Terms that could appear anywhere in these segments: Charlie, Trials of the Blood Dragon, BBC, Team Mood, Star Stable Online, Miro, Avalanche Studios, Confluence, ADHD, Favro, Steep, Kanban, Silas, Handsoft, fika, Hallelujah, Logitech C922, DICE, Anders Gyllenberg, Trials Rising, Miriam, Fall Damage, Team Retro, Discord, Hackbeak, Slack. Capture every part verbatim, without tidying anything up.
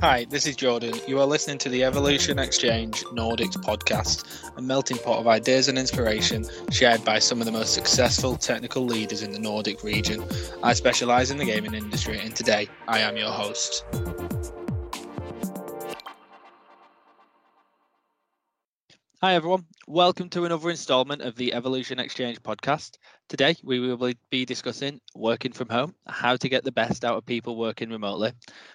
Hi, this is Jordan. You are listening to the Evolution Exchange Nordics podcast, a melting pot of ideas and inspiration shared by some of the most successful technical leaders in the Nordic region. I specialise in the gaming industry, and today I am your host. Hi everyone, welcome to another instalment of the Evolution Exchange podcast. Today we will be discussing working from home, how to get the best out of people working remotely.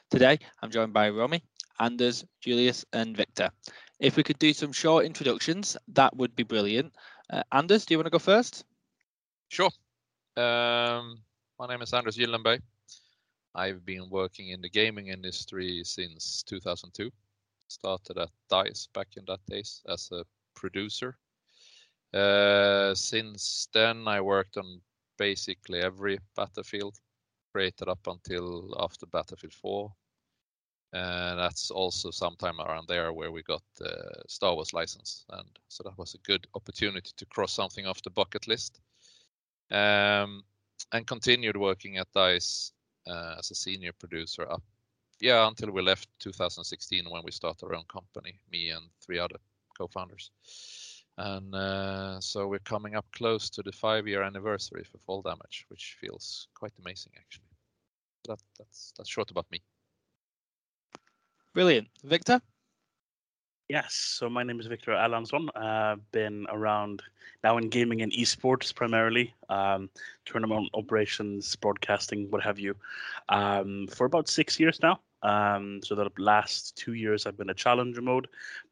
Today I'm joined by Romi, Anders, Julius and Victor. If we could do some short introductions, that would be brilliant. Uh, Anders, do you want to go first? Sure. Um, my name is Anders Gyllenberg. I've been working in the gaming industry since two thousand two. Started at DICE back in that days as a producer. Uh, since then I worked on basically every Battlefield created up until after Battlefield four, and that's also sometime around there where we got the Star Wars license, and so that was a good opportunity to cross something off the bucket list, um, and continued working at DICE uh, as a senior producer up yeah until we left two thousand sixteen, when we started our own company, me and three other co-founders. And uh, so we're coming up close to the five-year anniversary for Fall Damage, which feels quite amazing, actually. That, that's that's short about me. Brilliant. Victor? Yes, so my name is Victor Erlandsson. I've uh, been around now in gaming and esports primarily, um, tournament operations, broadcasting, what have you, um, for about six years now. Um, so the last two years I've been at Challengermode,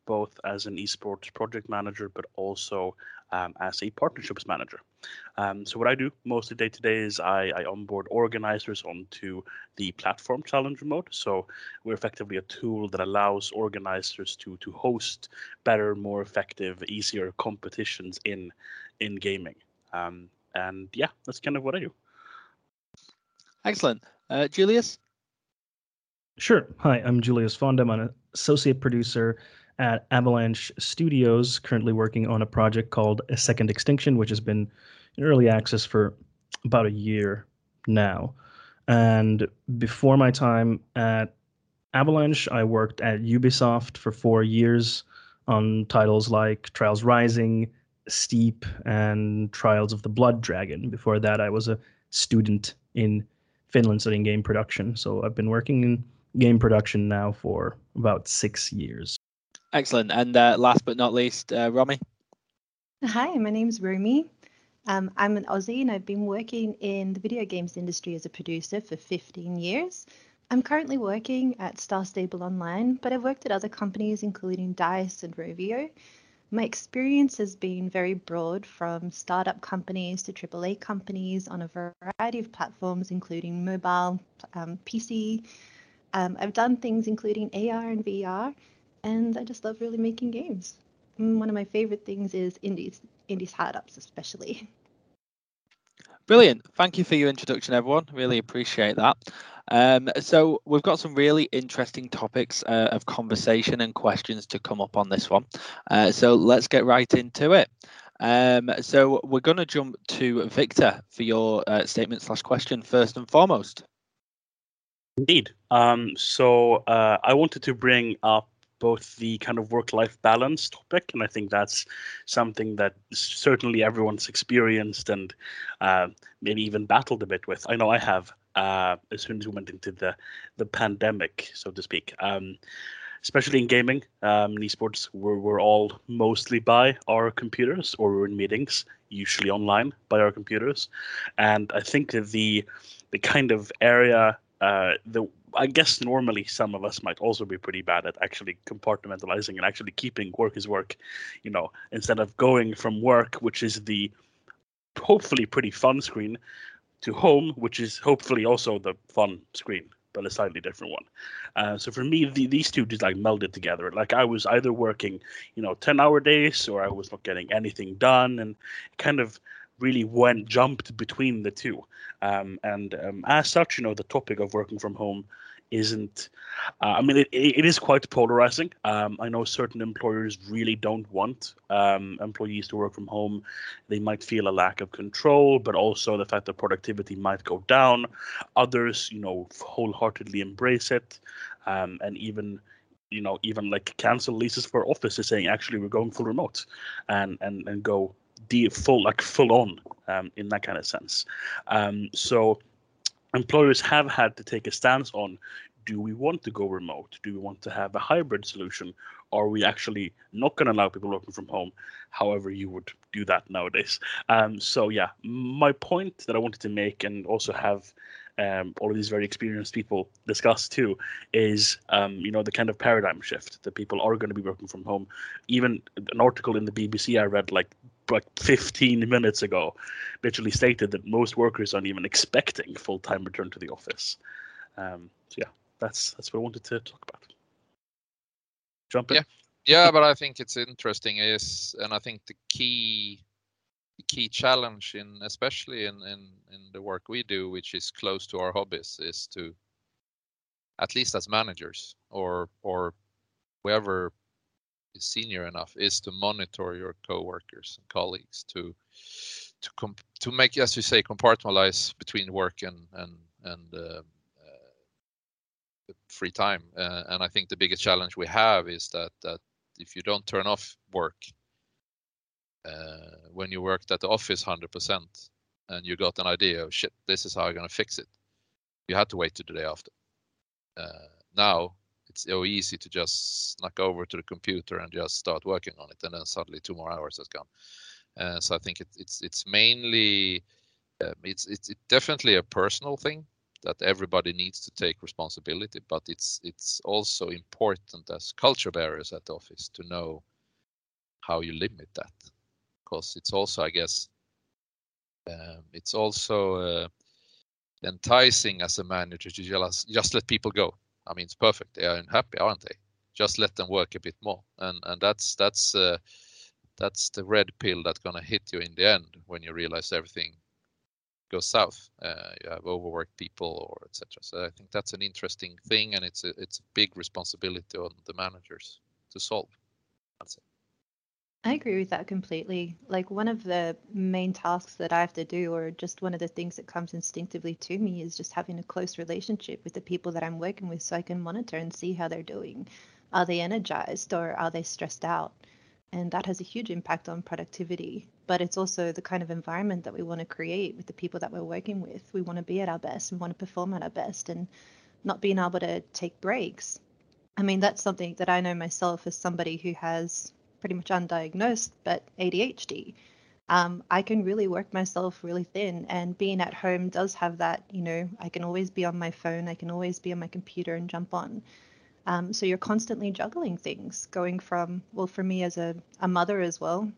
both as an esports project manager, but also um, as a partnerships manager. Um, so what I do mostly day to day is I, I onboard organizers onto the platform Challengermode. So we're effectively a tool that allows organizers to to host better, more effective, easier competitions in in gaming. Um, and yeah, that's kind of what I do. Excellent. Uh, Julius? Sure. Hi, I'm Julius Fondem. I'm an associate producer at Avalanche Studios, currently working on a project called A Second Extinction, which has been in early access for about a year now. And before my time at Avalanche, I worked at Ubisoft for four years on titles like Trials Rising, Steep, and Trials of the Blood Dragon. Before that, I was a student in Finland studying game production. So I've been working in game production now for about six years. Excellent. And uh, last but not least, uh, Romi. Hi, my name's Romi. Um, I'm an Aussie and I've been working in the video games industry as a producer for fifteen years. I'm currently working at Star Stable Online, but I've worked at other companies including DICE and Rovio. My experience has been very broad, from startup companies to triple A companies on a variety of platforms, including mobile, um, P C. Um, I've done things including A R and V R, and I just love really making games. And one of my favorite things is indies, indie startups especially. Brilliant. Thank you for your introduction, everyone. Really appreciate that. Um, so we've got some really interesting topics uh, of conversation and questions to come up on this one. Uh, so let's get right into it. Um, so we're going to jump to Victor for your uh, statement slash question first and foremost. Indeed. Um, so uh, I wanted to bring up both the kind of work-life balance topic, and I think that's something that certainly everyone's experienced and uh, maybe even battled a bit with. I know I have, uh, as soon as we went into the, the pandemic, so to speak. Um, especially in gaming um, and esports, we're, we're all mostly by our computers, or we're in meetings, usually online, by our computers. And I think that the, the kind of area Uh, the I guess normally some of us might also be pretty bad at actually compartmentalizing and actually keeping work is work, you know, instead of going from work, which is the hopefully pretty fun screen, to home, which is hopefully also the fun screen, but a slightly different one. Uh, so for me, the, these two just like melded together. Like I was either working, you know, ten hour days, or I was not getting anything done, and kind of really went jumped between the two. Um, and um, as such, you know, the topic of working from home isn't, uh, I mean, it, it is quite polarizing. Um, I know certain employers really don't want um, employees to work from home. They might feel a lack of control, but also the fact that productivity might go down. Others, you know, wholeheartedly embrace it, um, and even, you know, even like cancel leases for offices saying, actually, we're going full remote, and and, and go de full, like full on um, in that kind of sense. Um, so employers have had to take a stance on, do we want to go remote? Do we want to have a hybrid solution? Are we actually not going to allow people working from home? However you would do that nowadays. Um, so yeah, my point that I wanted to make, and also have Um, all of these very experienced people discuss too, is um, you know, the kind of paradigm shift that people are going to be working from home. Even an article in the B B C I read like like fifteen minutes ago literally stated that most workers aren't even expecting full-time return to the office. Um, so yeah, that's that's what I wanted to talk about. Jump in. Yeah, yeah, but I think it's interesting. Is and I think the key. The key challenge in especially in, in in the work we do, which is close to our hobbies, is to, at least as managers or or whoever is senior enough, is to monitor your co-workers and colleagues, to to comp to make, as you say, compartmentalize between work and and and uh, uh, free time. Uh, and I think the biggest challenge we have is that that if you don't turn off work, Uh, when you worked at the office one hundred percent and you got an idea of, shit, this is how I'm going to fix it, you had to wait to the day after. Uh, now it's so easy to just snuck over to the computer and just start working on it, and then suddenly two more hours has gone. Uh, so I think it, it's it's mainly, um, it's, it's it's definitely a personal thing that everybody needs to take responsibility, but it's it's also important as culture bearers at the office to know how you limit that. Because it's also, I guess, um, it's also uh, enticing as a manager to just, just let people go. I mean, it's perfect. They are unhappy, aren't they? Just let them work a bit more. And and that's that's uh, that's the red pill that's going to hit you in the end when you realize everything goes south. Uh, you have overworked people, or et cetera. So I think that's an interesting thing, and it's a it's a big responsibility on the managers to solve. That's it. I agree with that completely. Like, one of the main tasks that I have to do, or just one of the things that comes instinctively to me, is just having a close relationship with the people that I'm working with, so I can monitor and see how they're doing. Are they energized, or are they stressed out? And that has a huge impact on productivity. But it's also the kind of environment that we want to create with the people that we're working with. We want to be at our best and want to perform at our best, and not being able to take breaks. I mean, that's something that I know myself as somebody who has pretty much undiagnosed, but A D H D. Um, I can really work myself really thin, and being at home does have that, you know, I can always be on my phone, I can always be on my computer and jump on. Um, so you're constantly juggling things, going from, well, for me as a, a mother as well,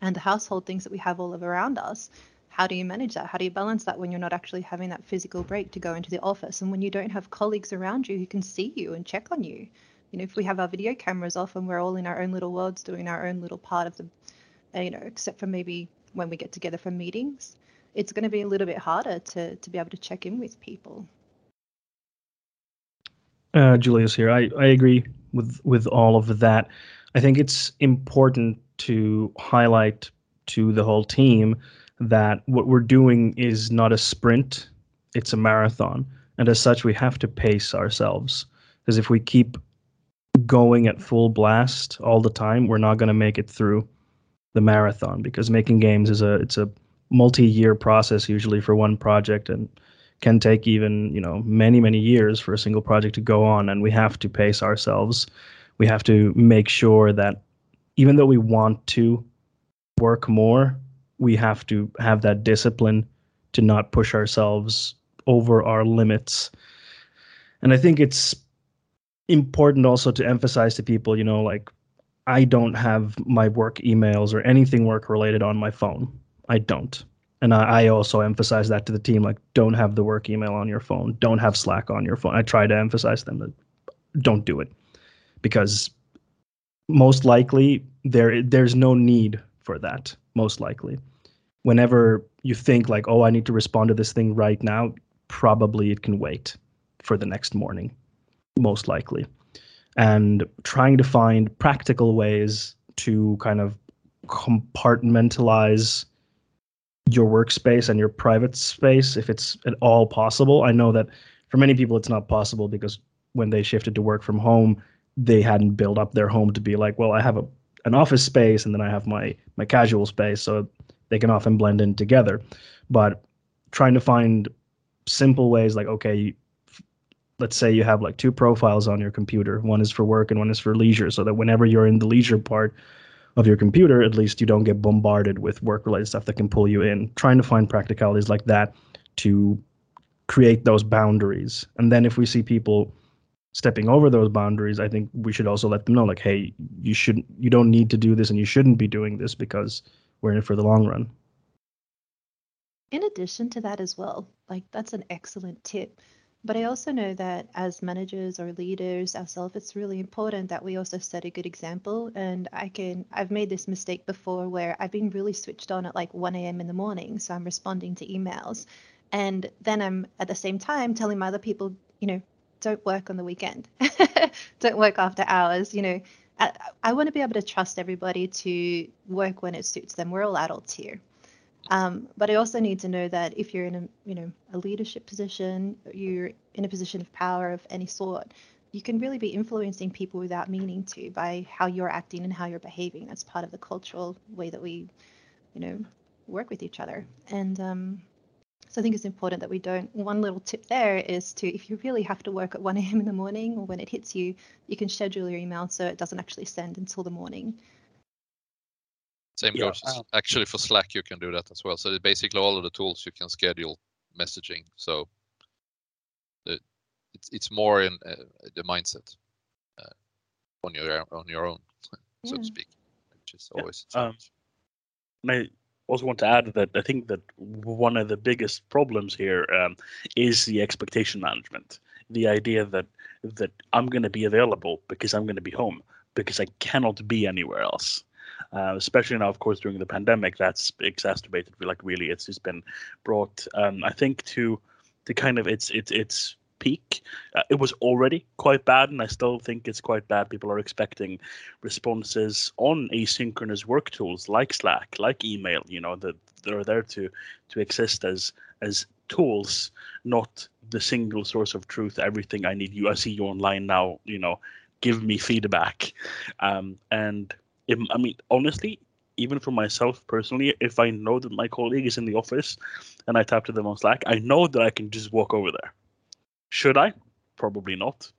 and the household things that we have all of around us. How do you manage that? How do you balance that when you're not actually having that physical break to go into the office, and when you don't have colleagues around you who can see you and check on you? You know, if we have our video cameras off and we're all in our own little worlds doing our own little part of the, you know, except for maybe when we get together for meetings, it's going to be a little bit harder to, to be able to check in with people. Uh, Julius here. I, I agree with, with all of that. I think it's important to highlight to the whole team that what we're doing is not a sprint, it's a marathon. And as such, we have to pace ourselves, because if we keep going at full blast all the time, we're not going to make it through the marathon, because making games is a it's a multi-year process usually for one project, and can take even, you know, many many years for a single project to go on. And we have to pace ourselves. We have to make sure that even though we want to work more, we have to have that discipline to not push ourselves over our limits. And I think it's important also to emphasize to people, you know, like, I don't have my work emails or anything work related on my phone. I don't. And I, I also emphasize that to the team, like, don't have the work email on your phone. Don't have Slack on your phone. I try to emphasize to them that don't do it, because most likely there there's no need for that, most likely. whenever you think like, oh, I need to respond to this thing right now, probably it can wait for the next morning, most likely. And trying to find practical ways to kind of compartmentalize your workspace and your private space, if it's at all possible. I know that for many people it's not possible, because when they shifted to work from home, they hadn't built up their home to be like, well, I have a, an office space and then I have my, my casual space, so they can often blend in together. But trying to find simple ways like, okay, let's say you have like two profiles on your computer. One is for work and one is for leisure, so that whenever you're in the leisure part of your computer, at least you don't get bombarded with work-related stuff that can pull you in. Trying to find practicalities like that to create those boundaries. And then if we see people stepping over those boundaries, I think we should also let them know, like, hey, you shouldn't, you don't need to do this and you shouldn't be doing this, because we're in it for the long run. In addition to that as well, like, that's an excellent tip. But I also know that as managers or leaders ourselves, it's really important that we also set a good example. And I can, I've made this mistake before where I've been really switched on at like one a m in the morning. So I'm responding to emails, and then I'm at the same time telling my other people, you know, don't work on the weekend, don't work after hours. You know, I, I want to be able to trust everybody to work when it suits them. We're all adults here. Um, but I also need to know that if you're in a, you know, a leadership position, you're in a position of power of any sort, you can really be influencing people without meaning to by how you're acting and how you're behaving. That's part of the cultural way that we, you know, work with each other. And, um, so I think it's important that we don't. One little tip there is to, if you really have to work at one a m in the morning, or when it hits you, you can schedule your email so it doesn't actually send until the morning. Same yeah. goes wow. actually for Slack. You can do that as well. So basically, all of the tools you can schedule messaging. So the, it's it's more in uh, the mindset uh, on your on your own, yeah. so to speak, which is always. Yeah. Um, my. Also want to add that I think that one of the biggest problems here um, is the expectation management. The idea that that I'm going to be available because I'm going to be home, because I cannot be anywhere else. Uh, especially now, of course, during the pandemic, that's exacerbated. Like really, it's just been brought, um, I think, to to kind of its its its peak. Uh, it was already quite bad, and I still think it's quite bad. People are expecting responses on asynchronous work tools like Slack, like email, you know, that they're there to to exist as as tools, not the single source of truth. Everything I need you, I see you online now, you know, give me feedback. Um, and if, I mean, honestly, even for myself personally, if I know that my colleague is in the office and I tap to them on Slack, I know that I can just walk over there. Should I? Probably not.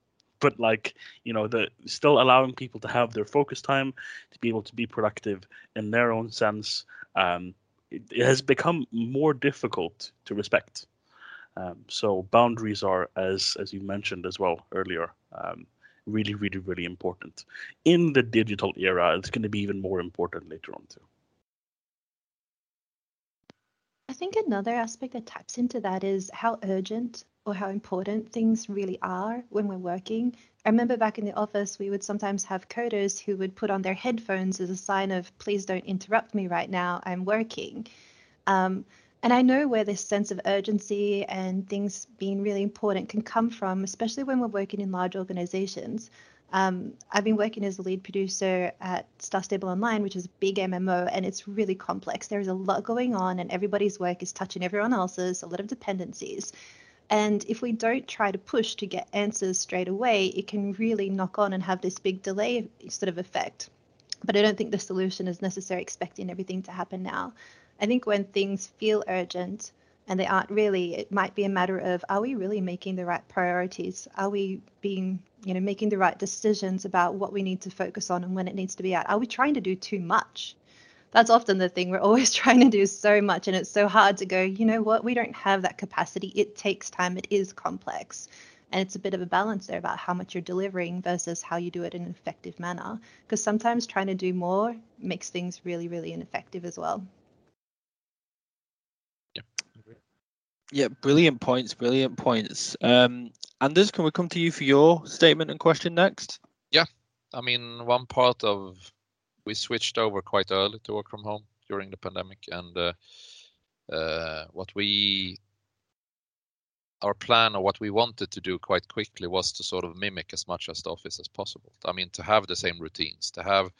But like, you know, the still allowing people to have their focus time, to be able to be productive in their own sense. Um, it, it has become more difficult to respect. Um, so boundaries are, as as you mentioned as well earlier, um, really, really, really important. In the digital era, it's going to be even more important later on too. I think another aspect that taps into that is how urgent or how important things really are when we're working. I remember back in the office, we would sometimes have coders who would put on their headphones as a sign of, please don't interrupt me right now, I'm working. Um, and I know where this sense of urgency and things being really important can come from, especially when we're working in large organizations. Um, I've been working as a lead producer at Star Stable Online, which is a big M M O, and it's really complex. There is a lot going on, and everybody's work is touching everyone else's, a lot of dependencies. And if we don't try to push to get answers straight away, it can really knock on and have this big delay sort of effect. But I don't think the solution is necessarily expecting everything to happen now. I think when things feel urgent and they aren't really, it might be a matter of, are we really making the right priorities? Are we being, you know, making the right decisions about what we need to focus on and when it needs to be out? Are we trying to do too much? That's often the thing. We're always trying to do so much, and it's so hard to go, you know what, we don't have that capacity. It takes time. It is complex. And it's a bit of a balance there about how much you're delivering versus how you do it in an effective manner, because sometimes trying to do more makes things really, really ineffective as well. Yeah, yeah brilliant points, brilliant points. Um, Anders, can we come to you for your statement and question next? Yeah, I mean, one part of we switched over quite early to work from home during the pandemic, and uh, uh, what we, our plan or what we wanted to do quite quickly was to sort of mimic as much as the office as possible. I mean, to have the same routines, to have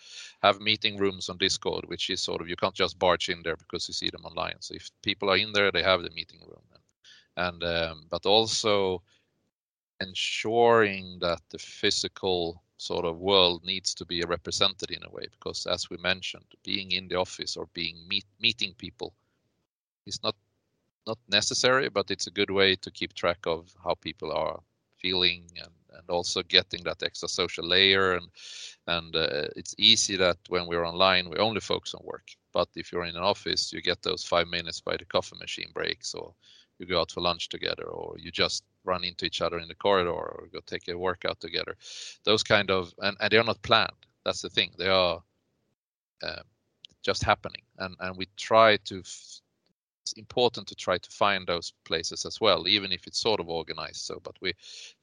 have meeting rooms on Discord, which is sort of, you can't just barge in there because you see them online. So if people are in there, they have the meeting room. And, and um, but also ensuring that the physical sort of world needs to be represented in a way, because as we mentioned, being in the office or being meet, meeting people is not not necessary, but it's a good way to keep track of how people are feeling, and, and also getting that extra social layer. And and uh, it's easy that when we're online, we only focus on work. But if you're in an office, you get those five minutes by the coffee machine breaks, or you go out for lunch together, or you just run into each other in the corridor, or go take a workout together. Those kind of, and, and they're not planned. That's the thing. They are uh, just happening. And, and we try to, f- it's important to try to find those places as well, even if it's sort of organized. So, but we,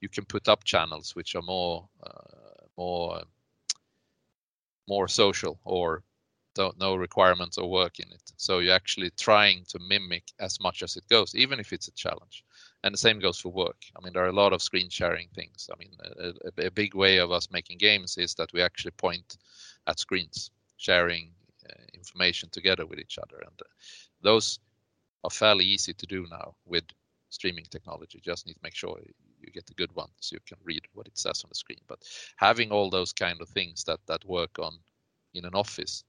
you can put up channels which are more, uh, more, more social, or don't, no requirements or work in it. So you're actually trying to mimic as much as it goes, even if it's a challenge. And the same goes for work. I mean, there are a lot of screen sharing things. I mean, a, a big way of us making games is that we actually point at screens, sharing uh, information together with each other. And uh, those are fairly easy to do now with streaming technology. You just need to make sure you get a good one so you can read what it says on the screen. But having all those kind of things that, that work on in an office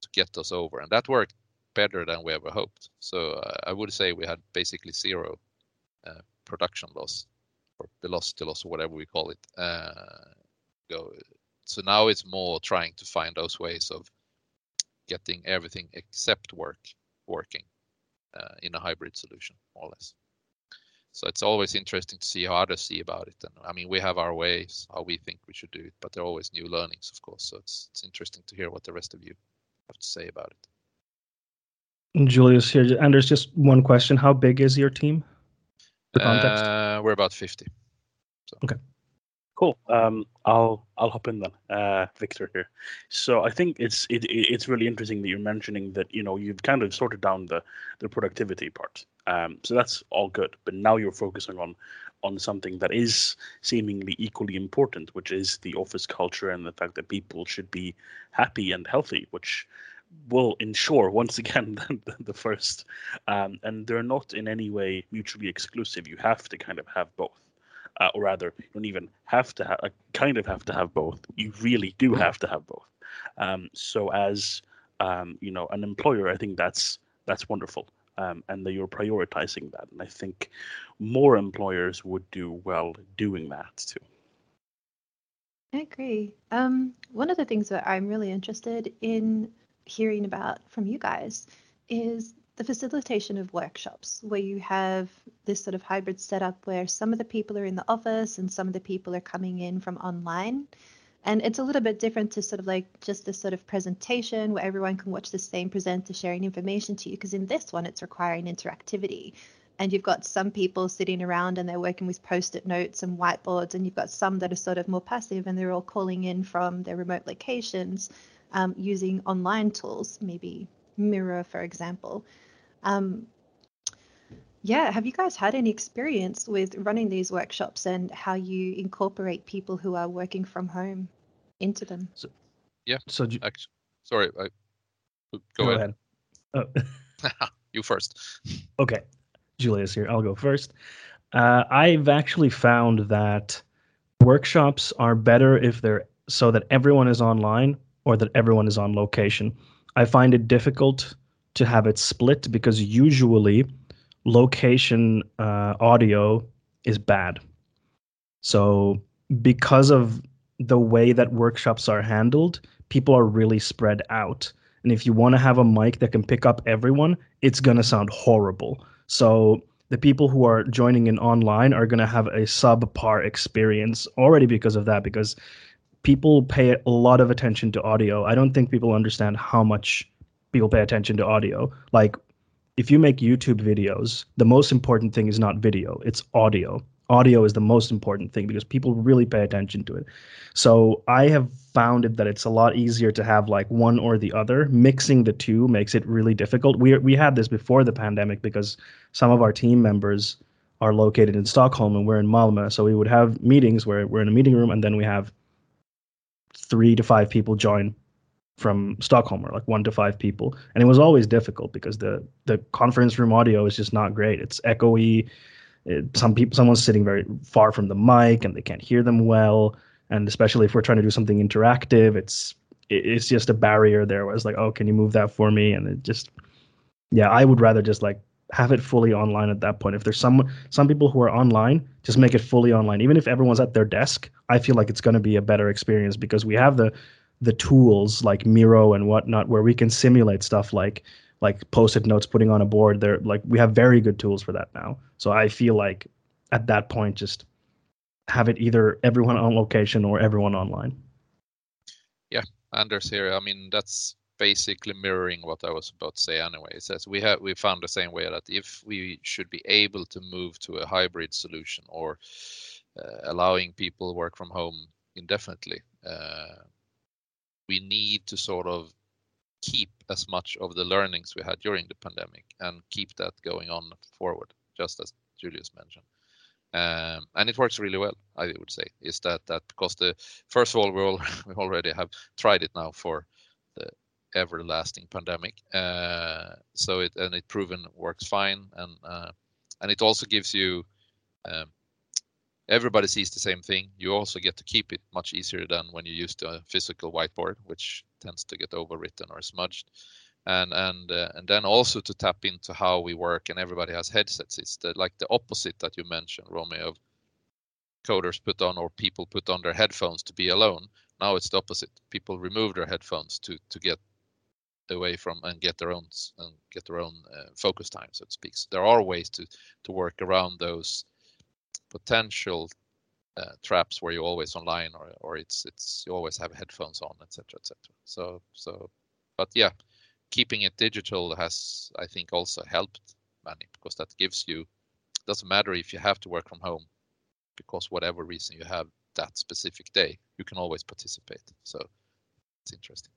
to get us over. And that worked better than we ever hoped. So uh, I would say we had basically zero uh, production loss, or velocity loss, or whatever we call it. Uh, go. So now it's more trying to find those ways of getting everything except work working uh, in a hybrid solution, more or less. So it's always interesting to see how others see about it. And I mean, we have our ways, how we think we should do it, but there are always new learnings, of course. So it's it's interesting to hear what the rest of you have to say about it. Julius here. Anders, just one question. How big is your team? For context? Uh, we're about fifty. So. Okay. Cool. Um, I'll I'll hop in then. Uh, Victor here. So I think it's it, it's really interesting that you're mentioning that, you know, you've kind of sorted down the, the productivity part. Um, so that's all good. But now you're focusing on on something that is seemingly equally important, which is the office culture and the fact that people should be happy and healthy, which will ensure once again the, the first, um, and they're not in any way mutually exclusive. You have to kind of have both, uh, or rather, you don't even have to have. Uh, kind of have to have both. You really do have to have both. Um, so, as um, you know, an employer, I think that's that's wonderful, um, and that you're prioritizing that. And I think more employers would do well doing that too. I agree. Um, one of the things that I'm really interested in hearing about from you guys is the facilitation of workshops, where you have this sort of hybrid setup where some of the people are in the office and some of the people are coming in from online. And it's a little bit different to sort of like just this sort of presentation where everyone can watch the same presenter sharing information to you, because in this one it's requiring interactivity. And you've got some people sitting around and they're working with post-it notes and whiteboards, and you've got some that are sort of more passive and they're all calling in from their remote locations. Um, using online tools, maybe Miro, for example. Um, yeah, have you guys had any experience with running these workshops and how you incorporate people who are working from home into them? So, yeah, so you, actually, sorry, I, go, go ahead. ahead. Oh. You first. Okay, Julius here, I'll go first. Uh, I've actually found that workshops are better if they're so that everyone is online, or that everyone is on location. I find it difficult to have it split because usually location uh, audio is bad. So because of the way that workshops are handled, people are really spread out. And if you want to have a mic that can pick up everyone, it's going to sound horrible. So the people who are joining in online are going to have a subpar experience already because of that, because people pay a lot of attention to audio. I don't think people understand how much people pay attention to audio. Like, if you make YouTube videos, the most important thing is not video, it's audio. audio is the most important thing because people really pay attention to it. So I have found it that it's a lot easier to have like one or the other. Mixing the two makes it really difficult. We we had this before the pandemic because some of our team members are located in Stockholm and we're in Malmö. So we would have meetings where we're in a meeting room and then we have three to five people join from Stockholm, or like one to five people. And it was always difficult because the the conference room audio is just not great. It's echoey. It, some people, someone's sitting very far from the mic and they can't hear them well. And especially if we're trying to do something interactive, it's it, it's just a barrier there where it's like, oh, can you move that for me? And it just, yeah, I would rather just like have it fully online at that point. If there's some some people who are online, just make it fully online. Even if everyone's at their desk, I feel like it's going to be a better experience because we have the the tools like Miro and whatnot where we can simulate stuff like like post-it notes, putting on a board. They're like, we have very good tools for that now. So I feel like at that point, just have it either everyone on location or everyone online. Yeah, Anders here. I mean, that's basically mirroring what I was about to say anyway. It says we have we found the same way that if we should be able to move to a hybrid solution or uh, allowing people work from home indefinitely, uh, we need to sort of keep as much of the learnings we had during the pandemic and keep that going on forward, just as Julius mentioned. Um, and it works really well, I would say, is that that because the first of all, we all we already have tried it now for the everlasting pandemic. Uh, so it and it proven works fine, and uh, and it also gives you um, everybody sees the same thing. You also get to keep it much easier than when you used a physical whiteboard, which tends to get overwritten or smudged. And and uh, and then also to tap into how we work, and everybody has headsets. It's the, like the opposite that you mentioned, Romi, of coders put on or people put on their headphones to be alone. Now it's the opposite. People remove their headphones to to get away from and get their own and get their own uh, focus time, so to speak. So there are ways to to work around those potential uh, traps where you're always online or or it's it's you always have headphones on, et cetera, et cetera. So so, but yeah. Keeping it digital has, I think, also helped many because that gives you, doesn't matter if you have to work from home because whatever reason you have that specific day, you can always participate. So it's interesting.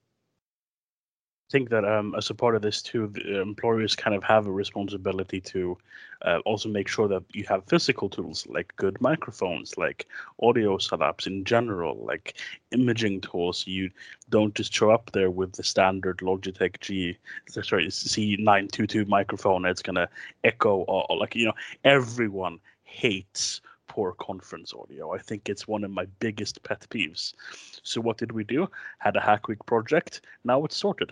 I think that um, as a part of this too, the employers kind of have a responsibility to uh, also make sure that you have physical tools like good microphones, like audio setups in general, like imaging tools. You don't just show up there with the standard Logitech G, sorry, C nine twenty-two microphone. It's gonna echo all, like, you know, everyone hates poor conference audio. I think it's one of my biggest pet peeves. So what did we do? Had a hack week project. Now it's sorted.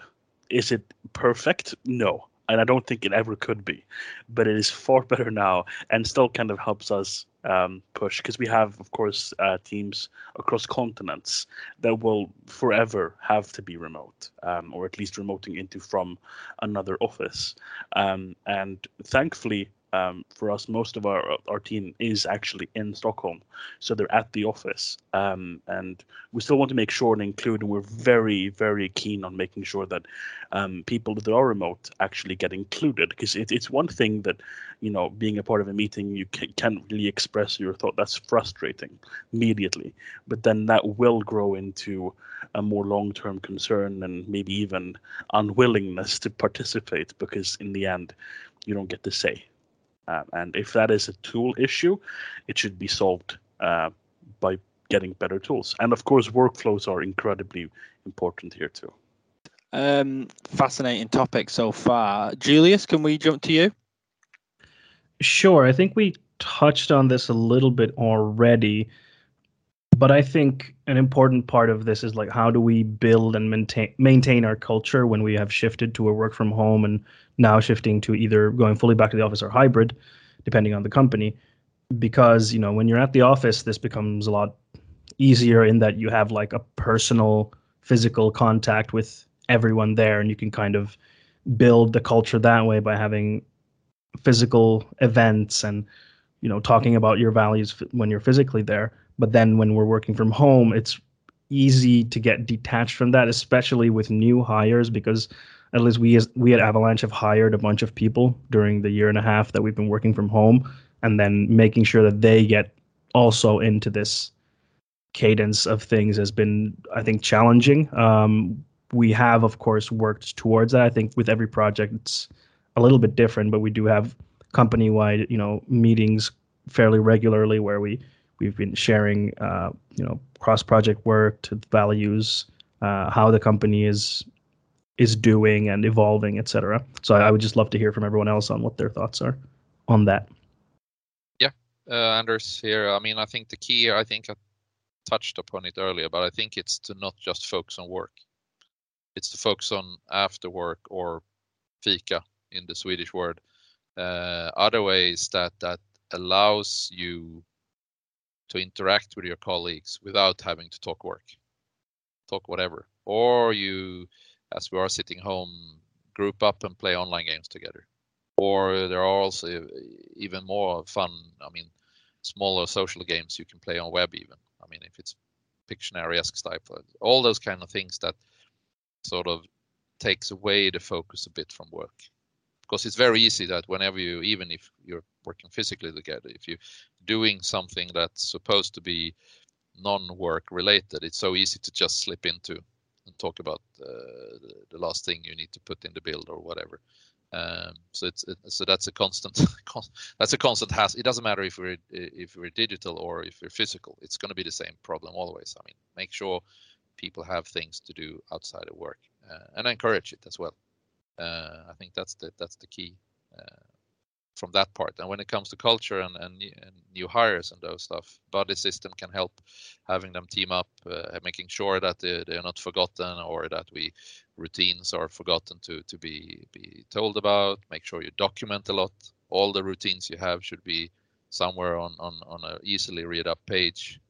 Is it perfect? No. And I don't think it ever could be. But it is far better now and still kind of helps us um, push because we have, of course, uh, teams across continents that will forever have to be remote um, or at least remoting into from another office. Um, and thankfully, Um, for us, most of our our team is actually in Stockholm, so they're at the office, um, and we still want to make sure and include, and we're very, very keen on making sure that um, people that are remote actually get included, because it, it's one thing that, you know, being a part of a meeting, you can, can't really express your thought. That's frustrating immediately, but then that will grow into a more long-term concern and maybe even unwillingness to participate, because in the end, you don't get to say. Um, and if that is a tool issue, it should be solved uh, by getting better tools. And of course, workflows are incredibly important here too. Um, fascinating topic so far. Julius, can we jump to you? Sure. I think we touched on this a little bit already, but I think an important part of this is like, how do we build and maintain maintain our culture when we have shifted to a work from home and now shifting to either going fully back to the office or hybrid, depending on the company. Because, you know, when you're at the office, this becomes a lot easier in that you have like a personal physical contact with everyone there, and you can kind of build the culture that way by having physical events and, you know, talking about your values when you're physically there. But then when we're working from home, it's easy to get detached from that, especially with new hires, because at least we as we at Avalanche have hired a bunch of people during the year and a half that we've been working from home. and then making sure that they get also into this cadence of things has been, I think, challenging. Um, we have, of course, worked towards that. I think with every project, it's a little bit different, but we do have company-wide, you know, meetings fairly regularly where we we've been sharing, uh, you know, cross-project work, to values, uh, how the company is is doing and evolving, et cetera. So I would just love to hear from everyone else on what their thoughts are on that. Yeah, uh, Anders here. I mean, I think the key, I think I touched upon it earlier, but I think it's to not just focus on work. It's to focus on after work, or fika in the Swedish word. Uh, other ways that that allows you to interact with your colleagues without having to talk work, talk whatever, or you, as we are sitting home, group up and play online games together. Or there are also even more fun, I mean, smaller social games you can play on web even. I mean, if it's Pictionary-esque type, all those kind of things that sort of takes away the focus a bit from work. Because it's very easy that whenever you, even if you're working physically together, if you're doing something that's supposed to be non-work related, it's so easy to just slip into and talk about uh, the last thing you need to put in the build or whatever. Um, so it's it, so that's a constant that's a constant hassle. It doesn't matter if we're if we're digital or if we're physical. It's going to be the same problem always. I mean, make sure people have things to do outside of work, uh, and encourage it as well. Uh, I think that's the that's the key uh, from that part. And when it comes to culture and, and, and new hires and those stuff, buddy system can help, having them team up, uh, making sure that they, they're not forgotten, or that we routines are forgotten to to be be told about. Make sure you document a lot. All the routines you have should be somewhere on on on a easily read up page.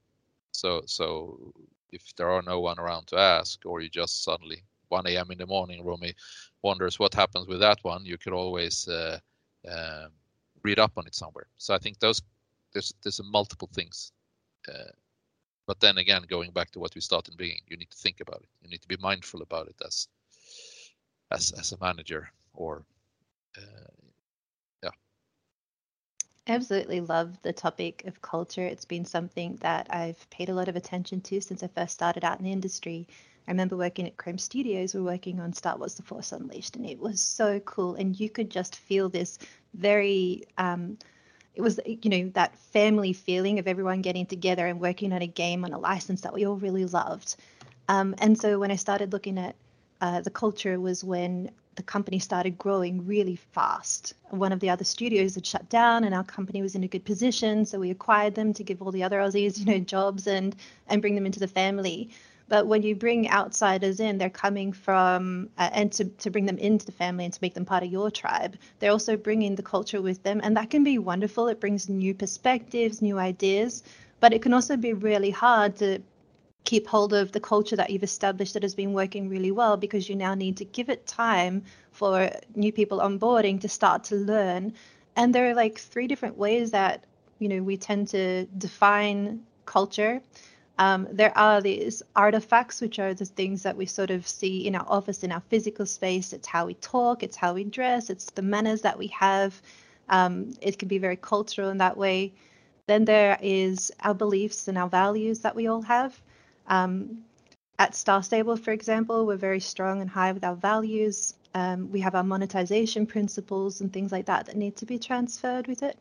So so if there are no one around to ask, or you just suddenly one a m in the morning, Romi wonders what happens with that one, you could always uh, uh, read up on it somewhere. So I think those there's there's multiple things. Uh, but then again, going back to what we started in the beginning, you need to think about it. You need to be mindful about it as as as a manager, or uh, yeah. I absolutely love the topic of culture. It's been something that I've paid a lot of attention to since I first started out in the industry. I remember working at Chrome Studios, we were working on Star Wars The Force Unleashed, and it was so cool. And you could just feel this very, um, it was, you know, that family feeling of everyone getting together and working on a game on a license that we all really loved. Um, and so when I started looking at uh, the culture was when the company started growing really fast. One of the other studios had shut down and our company was in a good position. So we acquired them to give all the other Aussies, you know, jobs and and bring them into the family. But when you bring outsiders in, they're coming from, uh, and to, to bring them into the family and to make them part of your tribe, they're also bringing the culture with them. And that can be wonderful. It brings new perspectives, new ideas, but it can also be really hard to keep hold of the culture that you've established that has been working really well, because you now need to give it time for new people onboarding to start to learn. And there are like three different ways that, you know, we tend to define culture. Um, there are these artifacts, which are the things that we sort of see in our office, in our physical space. It's how we talk, it's how we dress, it's the manners that we have. Um, it can be very cultural in that way. Then there is our beliefs and our values that we all have. Um, at Star Stable, for example, we're very strong and high with our values. Um, we have our monetization principles and things like that that need to be transferred with it.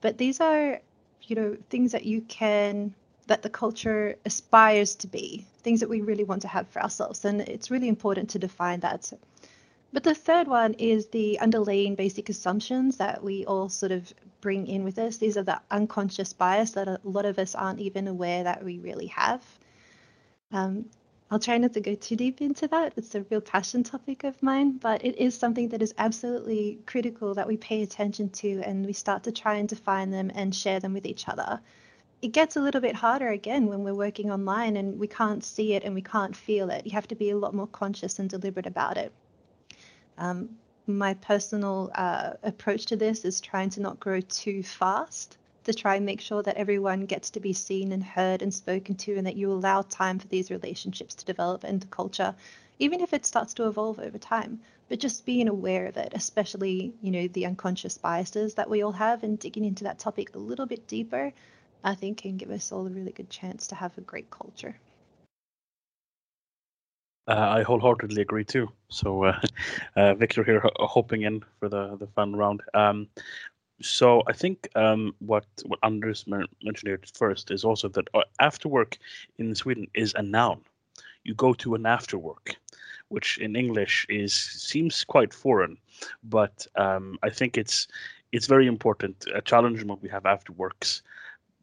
But these are, you know, things that you can... that the culture aspires to be, things that we really want to have for ourselves. And it's really important to define that. But the third one is the underlying basic assumptions that we all sort of bring in with us. These are the unconscious bias that a lot of us aren't even aware that we really have. Um, I'll try not to go too deep into that. It's a real passion topic of mine, but it is something that is absolutely critical that we pay attention to, and we start to try and define them and share them with each other. It gets a little bit harder again when we're working online and we can't see it and we can't feel it. You have to be a lot more conscious and deliberate about it. Um, my personal uh, approach to this is trying to not grow too fast, to try and make sure that everyone gets to be seen and heard and spoken to, and that you allow time for these relationships to develop and the culture, even if it starts to evolve over time. but just being aware of it, especially, you know, the unconscious biases that we all have, and digging into that topic a little bit deeper, I think can give us all a really good chance to have a great culture. Uh, I wholeheartedly agree too. So uh, uh, Victor here ho hopping in for the, the fun round. Um, so I think um, what, what Anders mentioned here first is also that after work in Sweden is a noun. You go to an after work, which in English is seems quite foreign, but um, I think it's it's very important. A challenge mode we have after works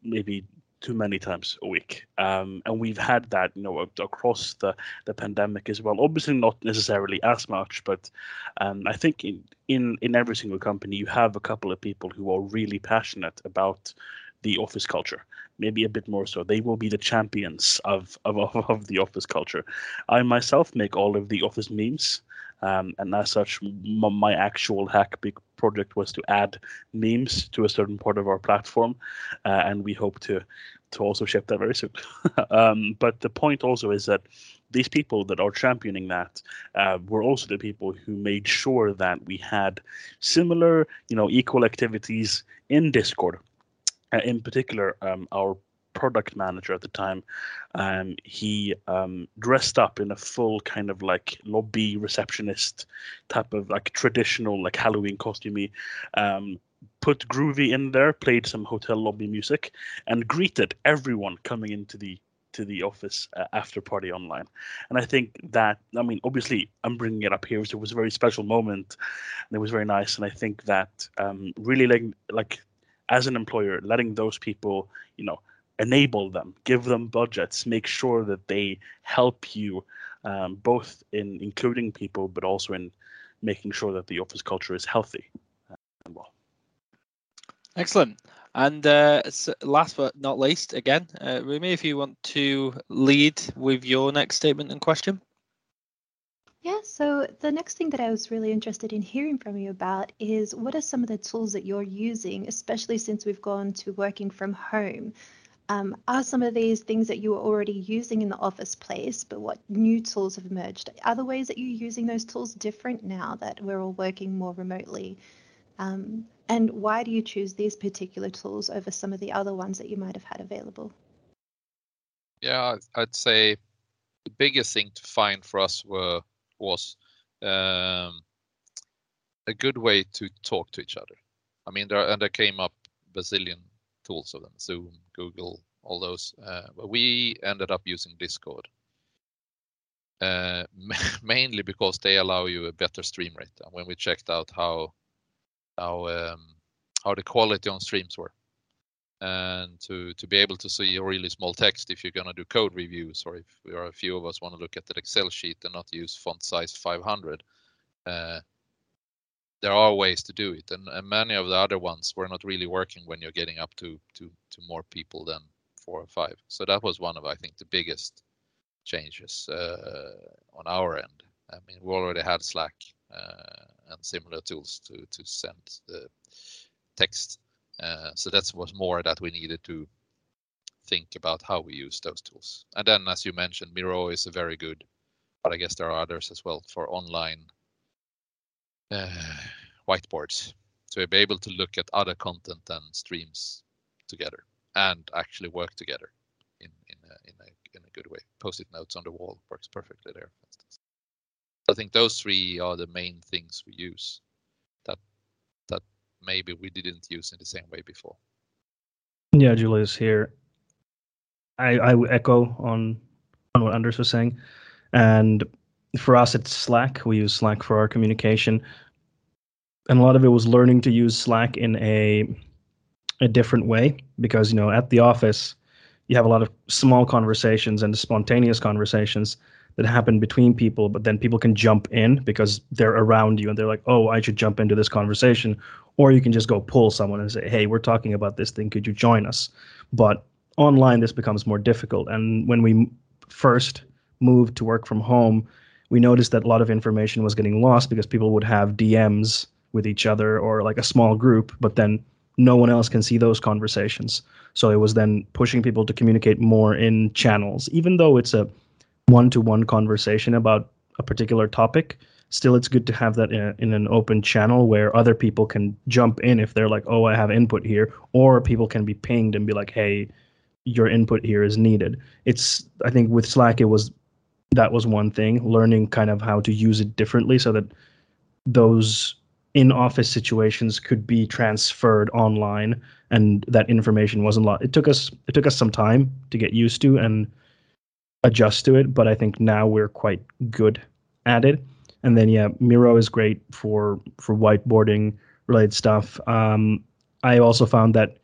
maybe too many times a week, um, and we've had that, you know, across the the pandemic as well. Obviously, not necessarily as much, but um, I think in, in in every single company you have a couple of people who are really passionate about the office culture. Maybe a bit more so. They will be the champions of of of the office culture. I myself make all of the office memes, um, and as such, m my actual Hackbeak project was to add memes to a certain part of our platform, uh, and we hope to to also ship that very soon. um, but the point also is that these people that are championing that uh, were also the people who made sure that we had similar, you know, equal activities in Discord. Uh, in particular, um, our product manager at the time, um, he um, dressed up in a full kind of like lobby receptionist type of like traditional like Halloween costumey, um, put Groovy in there, played some hotel lobby music, and greeted everyone coming into the to the office uh, after party online. And I think that, I mean, obviously I'm bringing it up here, so it was a very special moment, and it was very nice. And I think that um, really like like. as an employer, letting those people, you know, enable them, give them budgets, make sure that they help you, um, both in including people, but also in making sure that the office culture is healthy. And well. Excellent. And uh, so last but not least, again, uh, Romi, if you want to lead with your next statement and question. Yeah, so the next thing that I was really interested in hearing from you about is what are some of the tools that you're using, especially since we've gone to working from home? Um, are some of these things that you were already using in the office place, but what new tools have emerged? Are the ways that you're using those tools different now that we're all working more remotely? Um, and why do you choose these particular tools over some of the other ones that you might have had available? Yeah, I'd say the biggest thing to find for us were was um, a good way to talk to each other. I mean, there and there came up bazillion tools of them, Zoom, Google, all those. Uh, but we ended up using Discord, uh, mainly because they allow you a better stream rate. And when we checked out how how um, how the quality on streams were, and to to be able to see really small text if you're going to do code reviews, or if there are a few of us want to look at that Excel sheet and not use font size five hundred, uh, there are ways to do it, and, and many of the other ones were not really working when you're getting up to to to more people than four or five. So that was one of, I think, the biggest changes uh, on our end. I mean, we already had Slack uh, and similar tools to to send the text. Uh, so that was more that we needed to think about how we use those tools. And then, as you mentioned, Miro is a very good, but I guess there are others as well for online uh, whiteboards. So we'll be able to look at other content and streams together and actually work together in, in, a, in, a, in a good way. Post-it notes on the wall works perfectly there, for instance. I think those three are the main things we use that that maybe we didn't use in the same way before. Yeah, Julius here. I, I would echo on, on what Anders was saying. And for us, it's Slack. We use Slack for our communication. And a lot of it was learning to use Slack in a a different way, because, you know, at the office, you have a lot of small conversations and spontaneous conversations that happen between people, but then people can jump in because they're around you and they're like, oh, I should jump into this conversation. Or you can just go pull someone and say, hey, we're talking about this thing, could you join us? But online, this becomes more difficult. And when we first moved to work from home, we noticed that a lot of information was getting lost because people would have D Ms with each other or like a small group, but then no one else can see those conversations. So it was then pushing people to communicate more in channels, even though it's a one-to-one conversation about a particular topic. still it's good to have that in, a, in an open channel where other people can jump in if they're like, oh, I have input here, or people can be pinged and be like, hey, your input here is needed. It's, I think with Slack, it was, that was one thing, learning kind of how to use it differently so that those in-office situations could be transferred online, and that information wasn't lost. It took us, it took us some time to get used to and adjust to it, but I think now we're quite good at it. And then yeah, Miro is great for for whiteboarding related stuff. Um, I also found that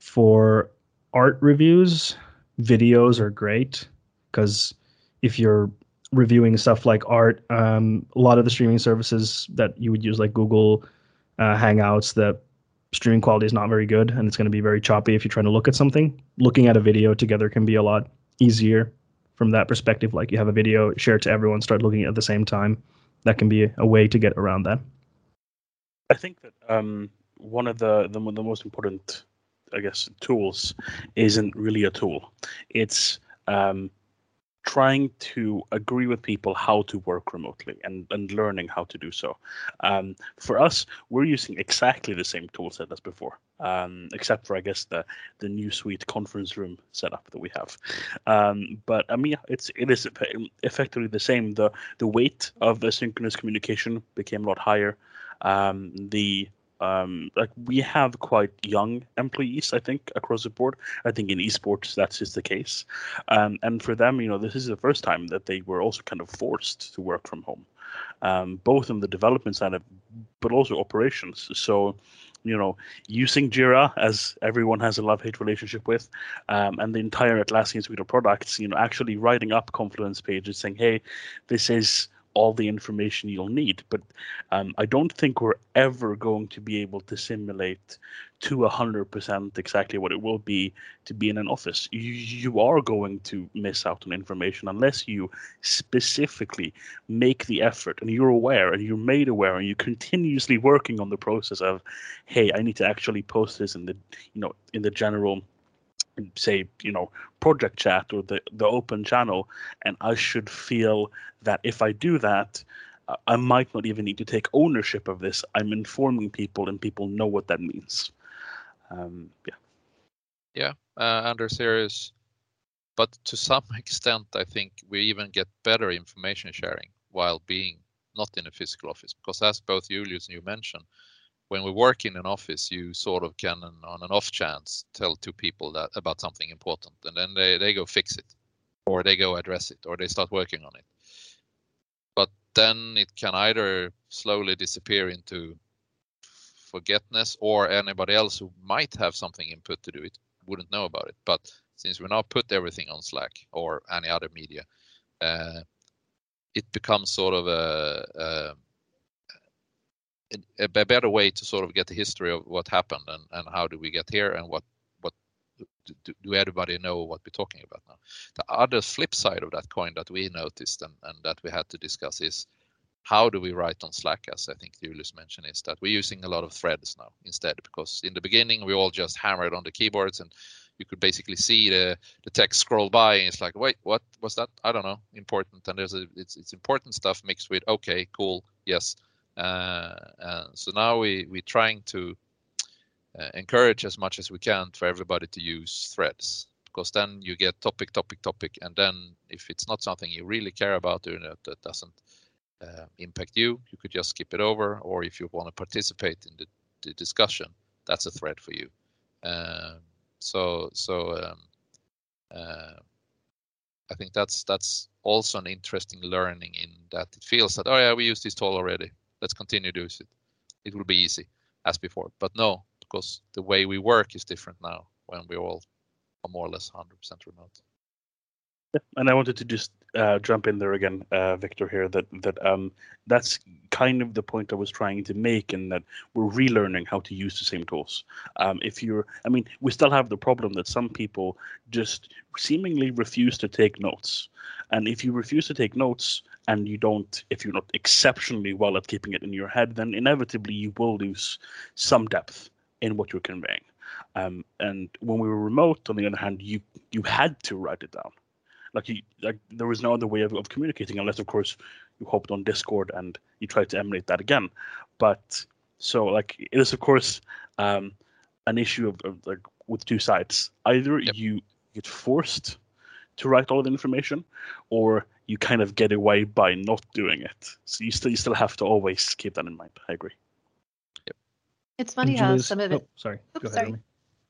for art reviews, videos are great, because if you're reviewing stuff like art, um, a lot of the streaming services that you would use, like Google uh, Hangouts, the streaming quality is not very good, and it's going to be very choppy if you're trying to look at something. Looking at a video together can be a lot easier from that perspective. Like, you have a video, share it to everyone, start looking at the same time. That can be a way to get around that. I think that um, one of the, the the most important, I guess, tools isn't really a tool. It's um, trying to agree with people how to work remotely and, and learning how to do so. Um, for us, we're using exactly the same tool set as before, um, except for, I guess, the, the new suite conference room setup that we have. Um, but I mean, it's, it is effectively the same. The, the weight of asynchronous communication became a lot higher. Um, the Um, like we have quite young employees, I think, across the board. I think in esports, that's just the case. Um, and for them, you know, this is the first time that they were also kind of forced to work from home, um, both on the development side of, but also operations. So, you know, using Jira, as everyone has a love-hate relationship with, um, and the entire Atlassian suite of products, you know, actually writing up Confluence pages saying, hey, this is all the information you'll need. But um, I don't think we're ever going to be able to simulate to one hundred percent exactly what it will be to be in an office. You, you are going to miss out on information unless you specifically make the effort and you're aware and you're made aware and you're continuously working on the process of, hey, I need to actually post this in the, you know, in the general, say, you know, project chat or the, the open channel, and I should feel that if I do that, uh, I might not even need to take ownership of this. I'm informing people and people know what that means. Um, yeah. Yeah, uh, Anders here is, but to some extent, I think we even get better information sharing while being not in a physical office, because as both Julius and you mentioned, when we work in an office, you sort of can, on an off chance, tell two people that about something important, and then they, they go fix it, or they go address it, or they start working on it. But then it can either slowly disappear into forgetfulness, or anybody else who might have something input to do it wouldn't know about it. But since we now put everything on Slack or any other media, uh, it becomes sort of a, a A better way to sort of get the history of what happened and, and how do we get here and what what do, do everybody know what we're talking about now. The other flip side of that coin that we noticed and, and that we had to discuss is how do we write on Slack, as I think Julius mentioned, is that we're using a lot of threads now instead, because in the beginning we all just hammered on the keyboards and you could basically see the, the text scroll by and it's like, wait, what was that? I don't know, important. And there's a, it's, it's important stuff mixed with, okay, cool, yes. Uh, uh, so now we, we're trying to uh, encourage as much as we can for everybody to use threads, because then you get topic, topic, topic. And then if it's not something you really care about or that, that doesn't uh, impact you, you could just skip it over. Or if you want to participate in the, the discussion, that's a thread for you. Um, so so um, uh, I think that's that's also an interesting learning in that it feels that, oh yeah, we used this tool already. Let's continue to use it. It will be easy as before, but no, because the way we work is different now when we all are more or less one hundred percent remote. Yeah, and I wanted to just uh, jump in there again, uh, Victor, here, that that um, that's kind of the point I was trying to make, in that we're relearning how to use the same tools. Um, if you're, I mean, we still have the problem that some people just seemingly refuse to take notes. And if you refuse to take notes, and you don't, if you're not exceptionally well at keeping it in your head, then inevitably you will lose some depth in what you're conveying. Um, and when we were remote, on the other hand, you you had to write it down. like, you, like there was no other way of, of communicating, unless of course you hopped on Discord and you tried to emulate that again. But so like it is of course um, an issue of, of like with two sides. Either yep. you get forced to write all the information, or you kind of get away by not doing it. So you still you still have to always keep that in mind. I agree. Yep. It's funny how some of it. Oh, sorry. Oops, Go ahead, sorry.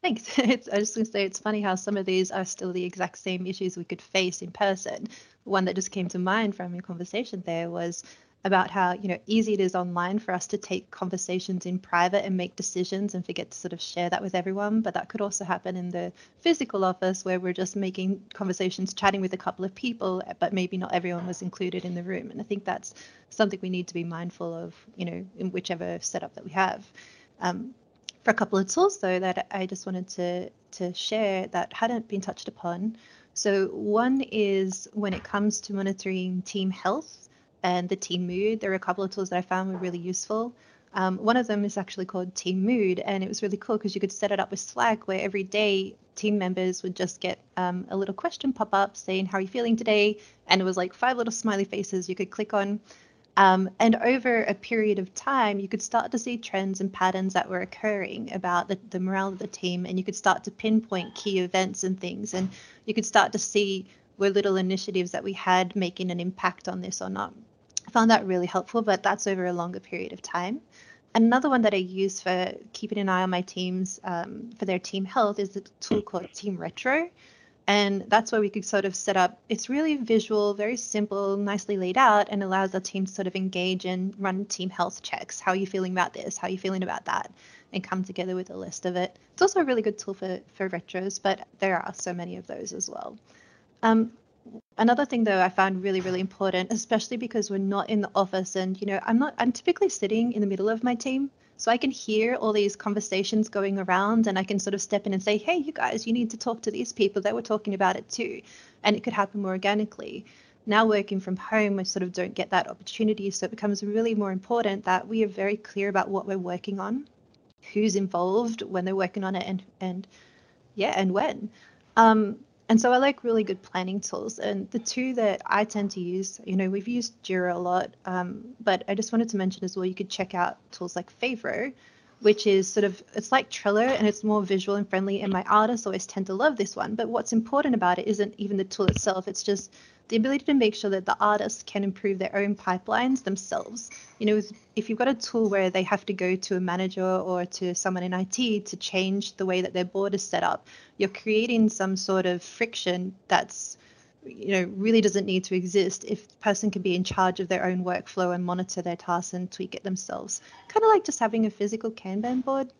Thanks. It's, I was just going to say, it's funny how some of these are still the exact same issues we could face in person. One that just came to mind from your conversation there was about how, you know, easy it is online for us to take conversations in private and make decisions and forget to sort of share that with everyone. But that could also happen in the physical office, where we're just making conversations, chatting with a couple of people, but maybe not everyone was included in the room. And I think that's something we need to be mindful of, you know, in whichever setup that we have. Um, for a couple of tools, though, that I just wanted to, to share that hadn't been touched upon. So one is when it comes to monitoring team health and the team mood, there are a couple of tools that I found were really useful. Um, one of them is actually called Team Mood, and it was really cool because you could set it up with Slack, where every day team members would just get um, a little question pop up saying, how are you feeling today? And it was like five little smiley faces you could click on. Um, and over a period of time, you could start to see trends and patterns that were occurring about the, the morale of the team, and you could start to pinpoint key events and things, and you could start to see where little initiatives that we had making an impact on this or not. I found that really helpful, but that's over a longer period of time. Another one that I use for keeping an eye on my teams um, for their team health is the tool called Team Retro. And that's where we could sort of set up, it's really visual, very simple, nicely laid out, and allows our team to sort of engage and run team health checks. How are you feeling about this? How are you feeling about that? And come together with a list of it. It's also a really good tool for, for retros, but there are so many of those as well. Um, Another thing, though, I found really, really important, especially because we're not in the office, and, you know, I'm not I'm typically sitting in the middle of my team, so I can hear all these conversations going around, and I can sort of step in and say, hey, you guys, you need to talk to these people. They were talking about it, too. And it could happen more organically. Now, working from home, I sort of don't get that opportunity. So it becomes really more important that we are very clear about what we're working on, who's involved, when they're working on it, and, and yeah, and when. Um, And so I like really good planning tools, and the two that I tend to use, you know, we've used Jira a lot, um, but I just wanted to mention as well, you could check out tools like Favro, which is sort of, it's like Trello, and it's more visual and friendly, and my artists always tend to love this one. But what's important about it isn't even the tool itself, it's just the ability to make sure that the artists can improve their own pipelines themselves. You know, if you've got a tool where they have to go to a manager or to someone in I T to change the way that their board is set up, you're creating some sort of friction that's, you know, really doesn't need to exist if the person can be in charge of their own workflow and monitor their tasks and tweak it themselves. Kind of like just having a physical Kanban board.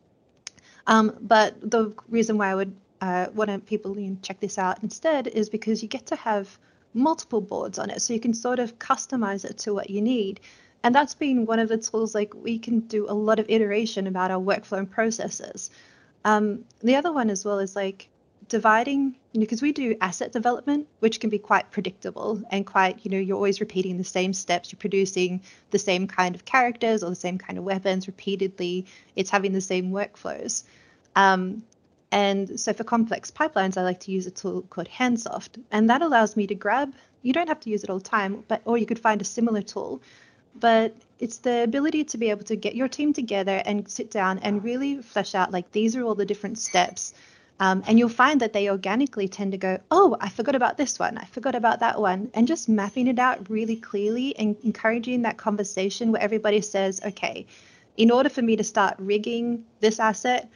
Um, but the reason why I would uh, want people to check this out instead is because you get to have multiple boards on it, so you can sort of customize it to what you need. And that's been one of the tools, like we can do a lot of iteration about our workflow and processes. Um, the other one as well is like dividing, you know, because we do asset development, which can be quite predictable and quite, you know, you're always repeating the same steps, you're producing the same kind of characters or the same kind of weapons repeatedly, it's having the same workflows. Um, And so for complex pipelines, I like to use a tool called Handsoft, and that allows me to grab, you don't have to use it all the time, but or you could find a similar tool, but it's the ability to be able to get your team together and sit down and really flesh out, like, these are all the different steps. Um, and you'll find that they organically tend to go, oh, I forgot about this one, I forgot about that one, and just mapping it out really clearly and encouraging that conversation where everybody says, okay, in order for me to start rigging this asset,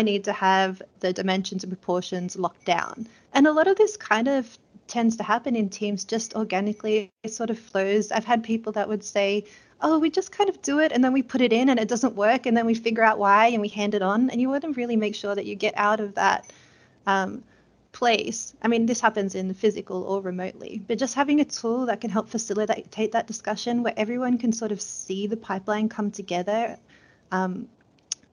I need to have the dimensions and proportions locked down. And a lot of this kind of tends to happen in teams just organically. It sort of flows. I've had people that would say, oh, we just kind of do it, and then we put it in and it doesn't work, and then we figure out why and we hand it on. And you want to really make sure that you get out of that um, place. I mean, this happens in physical or remotely, but just having a tool that can help facilitate that discussion where everyone can sort of see the pipeline come together um,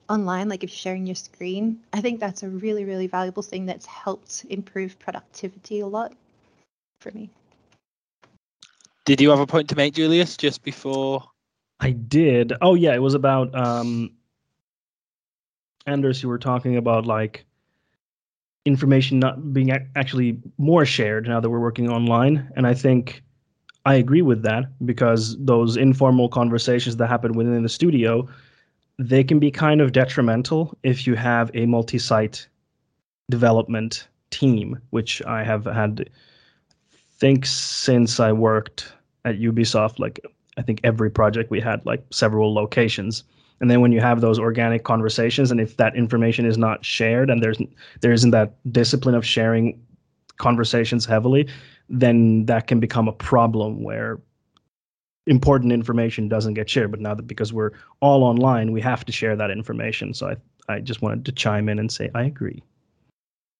online, like if you're sharing your screen, I think that's a really, really valuable thing that's helped improve productivity a lot for me. Did you have a point to make, Julius, just before? I did. Oh, yeah, it was about um, Anders, you were talking about, like, information not being ac actually more shared now that we're working online. And I think I agree with that, because those informal conversations that happen within the studio, they can be kind of detrimental if you have a multi-site development team, which I have had, I think since I worked at Ubisoft, like I think every project we had like several locations. And then when you have those organic conversations, and if that information is not shared and there's there isn't that discipline of sharing conversations heavily, then that can become a problem where important information doesn't get shared. But now that because we're all online, we have to share that information. So I, I just wanted to chime in and say I agree.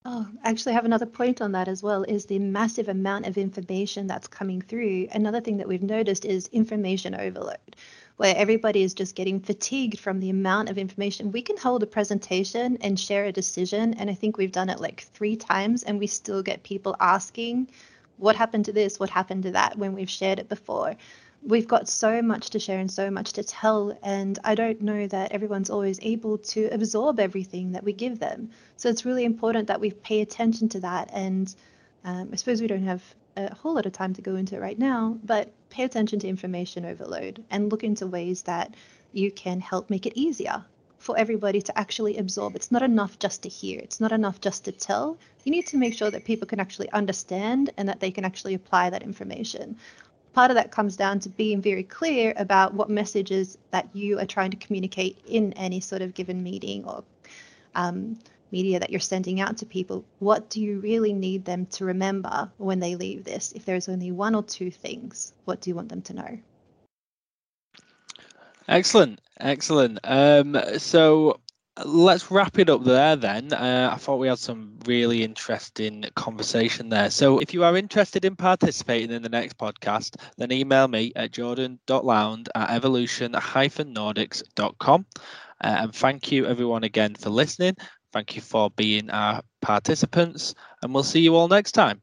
Oh, actually, I have another point on that as well, is the massive amount of information that's coming through. Another thing that we've noticed is information overload, where everybody is just getting fatigued from the amount of information. We can hold a presentation and share a decision, and I think we've done it like three times, and we still get people asking, what happened to this? What happened to that? When we've shared it before. We've got so much to share and so much to tell, and I don't know that everyone's always able to absorb everything that we give them. So it's really important that we pay attention to that, and um, I suppose we don't have a whole lot of time to go into it right now, but pay attention to information overload and look into ways that you can help make it easier for everybody to actually absorb. It's not enough just to hear. It's not enough just to tell. You need to make sure that people can actually understand and that they can actually apply that information. Part of that comes down to being very clear about what messages that you are trying to communicate in any sort of given meeting or um, media that you're sending out to people. What do you really need them to remember when they leave this? If there's only one or two things, what do you want them to know? Excellent, excellent. Um, so let's wrap it up there then. Uh, I thought we had some really interesting conversation there. So if you are interested in participating in the next podcast, then email me at jordan dot lound at evolution dash nordics dot com. Uh, and thank you everyone again for listening. Thank you for being our participants, and we'll see you all next time.